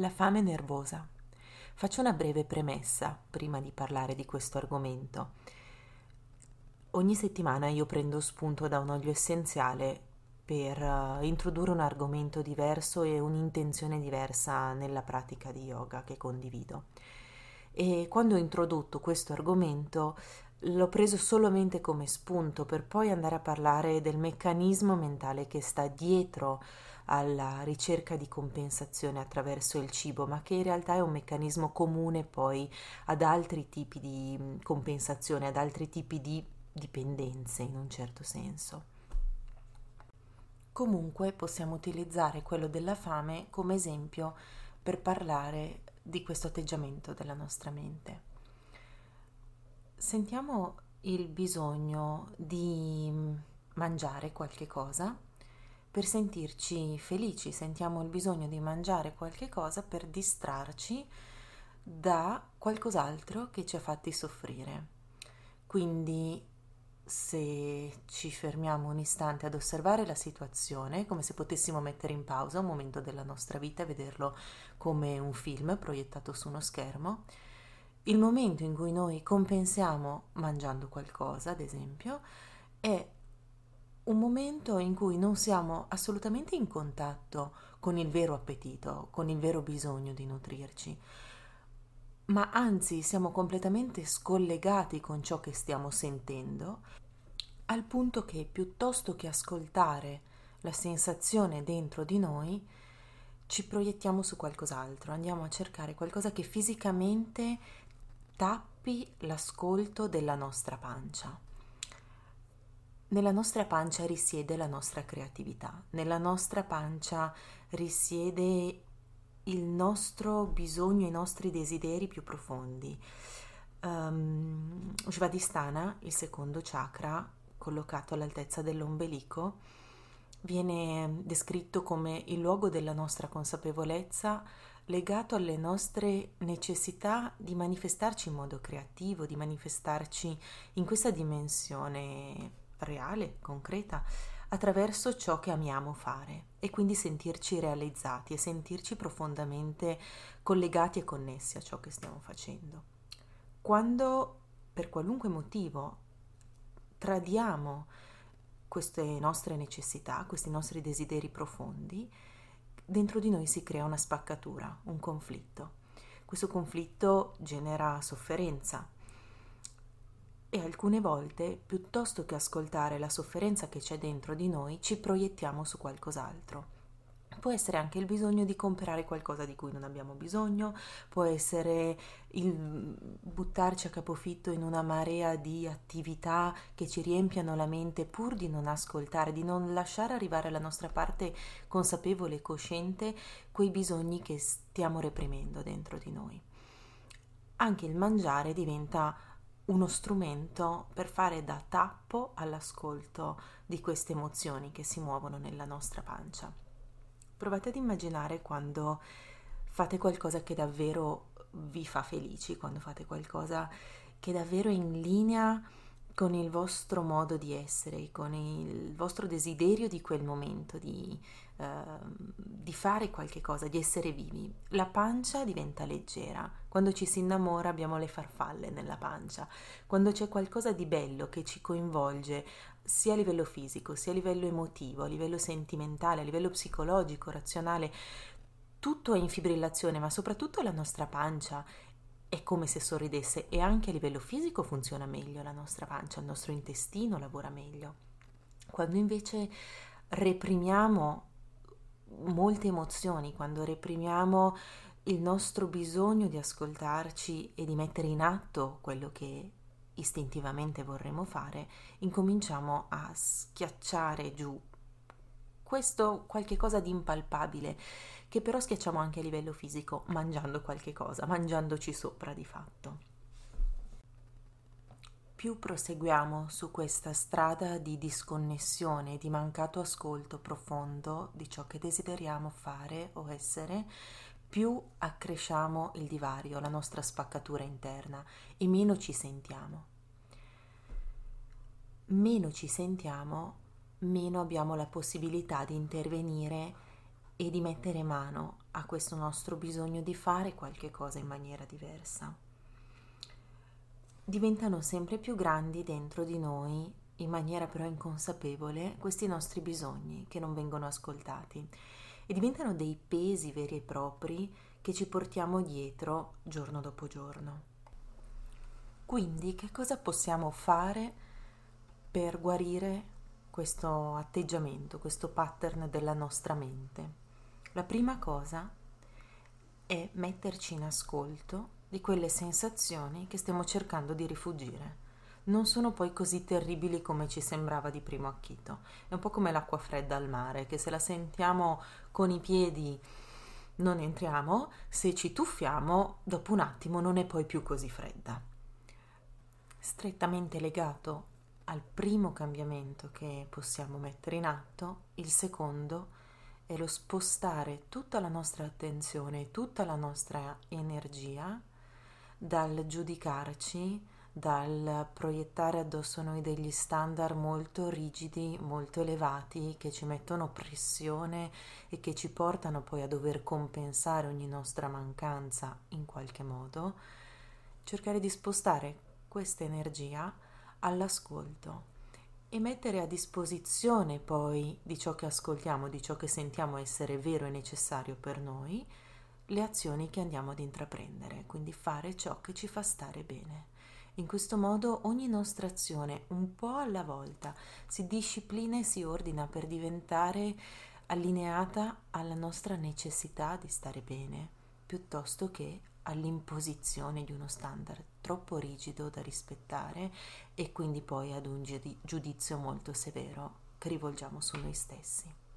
La fame nervosa. Faccio una breve premessa prima di parlare di questo argomento. Ogni settimana io prendo spunto da un olio essenziale per introdurre un argomento diverso e un'intenzione diversa nella pratica di yoga che condivido. E quando ho introdotto questo argomento l'ho preso solamente come spunto per poi andare a parlare del meccanismo mentale che sta dietro alla ricerca di compensazione attraverso il cibo, ma che in realtà è un meccanismo comune poi ad altri tipi di compensazione, ad altri tipi di dipendenze in un certo senso. Comunque possiamo utilizzare quello della fame come esempio per parlare di questo atteggiamento della nostra mente. Sentiamo il bisogno di mangiare qualche cosa per sentirci felici, sentiamo il bisogno di mangiare qualche cosa per distrarci da qualcos'altro che ci ha fatti soffrire. Quindi se ci fermiamo un istante ad osservare la situazione, come se potessimo mettere in pausa un momento della nostra vita e vederlo come un film proiettato su uno schermo, il momento in cui noi compensiamo mangiando qualcosa, ad esempio, è un momento in cui non siamo assolutamente in contatto con il vero appetito, con il vero bisogno di nutrirci, ma anzi siamo completamente scollegati con ciò che stiamo sentendo, al punto che piuttosto che ascoltare la sensazione dentro di noi, ci proiettiamo su qualcos'altro, andiamo a cercare qualcosa che fisicamente tappi l'ascolto della nostra pancia. Nella nostra pancia risiede la nostra creatività, nella nostra pancia risiede il nostro bisogno, i nostri desideri più profondi. Svadhistana, il secondo chakra, collocato all'altezza dell'ombelico, viene descritto come il luogo della nostra consapevolezza legato alle nostre necessità di manifestarci in modo creativo, di manifestarci in questa dimensione reale, concreta, attraverso ciò che amiamo fare e quindi sentirci realizzati e sentirci profondamente collegati e connessi a ciò che stiamo facendo. Quando per qualunque motivo tradiamo queste nostre necessità, questi nostri desideri profondi, dentro di noi si crea una spaccatura, un conflitto. Questo conflitto genera sofferenza. E alcune volte, piuttosto che ascoltare la sofferenza che c'è dentro di noi, ci proiettiamo su qualcos'altro. Può essere anche il bisogno di comprare qualcosa di cui non abbiamo bisogno, può essere il buttarci a capofitto in una marea di attività che ci riempiano la mente pur di non ascoltare, di non lasciare arrivare alla nostra parte consapevole e cosciente quei bisogni che stiamo reprimendo dentro di noi. Anche il mangiare diventa uno strumento per fare da tappo all'ascolto di queste emozioni che si muovono nella nostra pancia. Provate ad immaginare quando fate qualcosa che davvero vi fa felici, quando fate qualcosa che davvero è in linea con il vostro modo di essere, con il vostro desiderio di quel momento, di fare qualche cosa, di essere vivi. La pancia diventa leggera. Quando ci si innamora abbiamo le farfalle nella pancia. Quando c'è qualcosa di bello che ci coinvolge sia a livello fisico, sia a livello emotivo, a livello sentimentale, a livello psicologico, razionale, tutto è in fibrillazione, ma soprattutto la nostra pancia è come se sorridesse, e anche a livello fisico funziona meglio la nostra pancia, il nostro intestino lavora meglio. Quando invece reprimiamo molte emozioni, quando reprimiamo il nostro bisogno di ascoltarci e di mettere in atto quello che istintivamente vorremmo fare, incominciamo a schiacciare giù questo qualche cosa di impalpabile, che però schiacciamo anche a livello fisico mangiando qualche cosa, mangiandoci sopra di fatto. Più proseguiamo su questa strada di disconnessione, di mancato ascolto profondo di ciò che desideriamo fare o essere, più accresciamo il divario, la nostra spaccatura interna, e meno ci sentiamo. Meno ci sentiamo, meno abbiamo la possibilità di intervenire e di mettere mano a questo nostro bisogno di fare qualche cosa in maniera diversa. Diventano sempre più grandi dentro di noi, in maniera però inconsapevole, questi nostri bisogni che non vengono ascoltati e diventano dei pesi veri e propri che ci portiamo dietro giorno dopo giorno. Quindi, che cosa possiamo fare per guarire questo atteggiamento, questo pattern della nostra mente? La prima cosa è metterci in ascolto di quelle sensazioni che stiamo cercando di rifugire. Non sono poi così terribili come ci sembrava di primo acchito. È un po' come l'acqua fredda al mare, che se la sentiamo con i piedi non entriamo, se ci tuffiamo dopo un attimo non è poi più così fredda. Strettamente legato al primo cambiamento che possiamo mettere in atto, il secondo è lo spostare tutta la nostra attenzione, tutta la nostra energia dal giudicarci, dal proiettare addosso a noi degli standard molto rigidi, molto elevati, che ci mettono pressione e che ci portano poi a dover compensare ogni nostra mancanza in qualche modo, cercare di spostare questa energia all'ascolto e mettere a disposizione poi di ciò che ascoltiamo, di ciò che sentiamo essere vero e necessario per noi, le azioni che andiamo ad intraprendere, quindi fare ciò che ci fa stare bene. In questo modo ogni nostra azione, un po' alla volta, si disciplina e si ordina per diventare allineata alla nostra necessità di stare bene, piuttosto che all'imposizione di uno standard troppo rigido da rispettare e quindi poi ad un giudizio molto severo che rivolgiamo su noi stessi.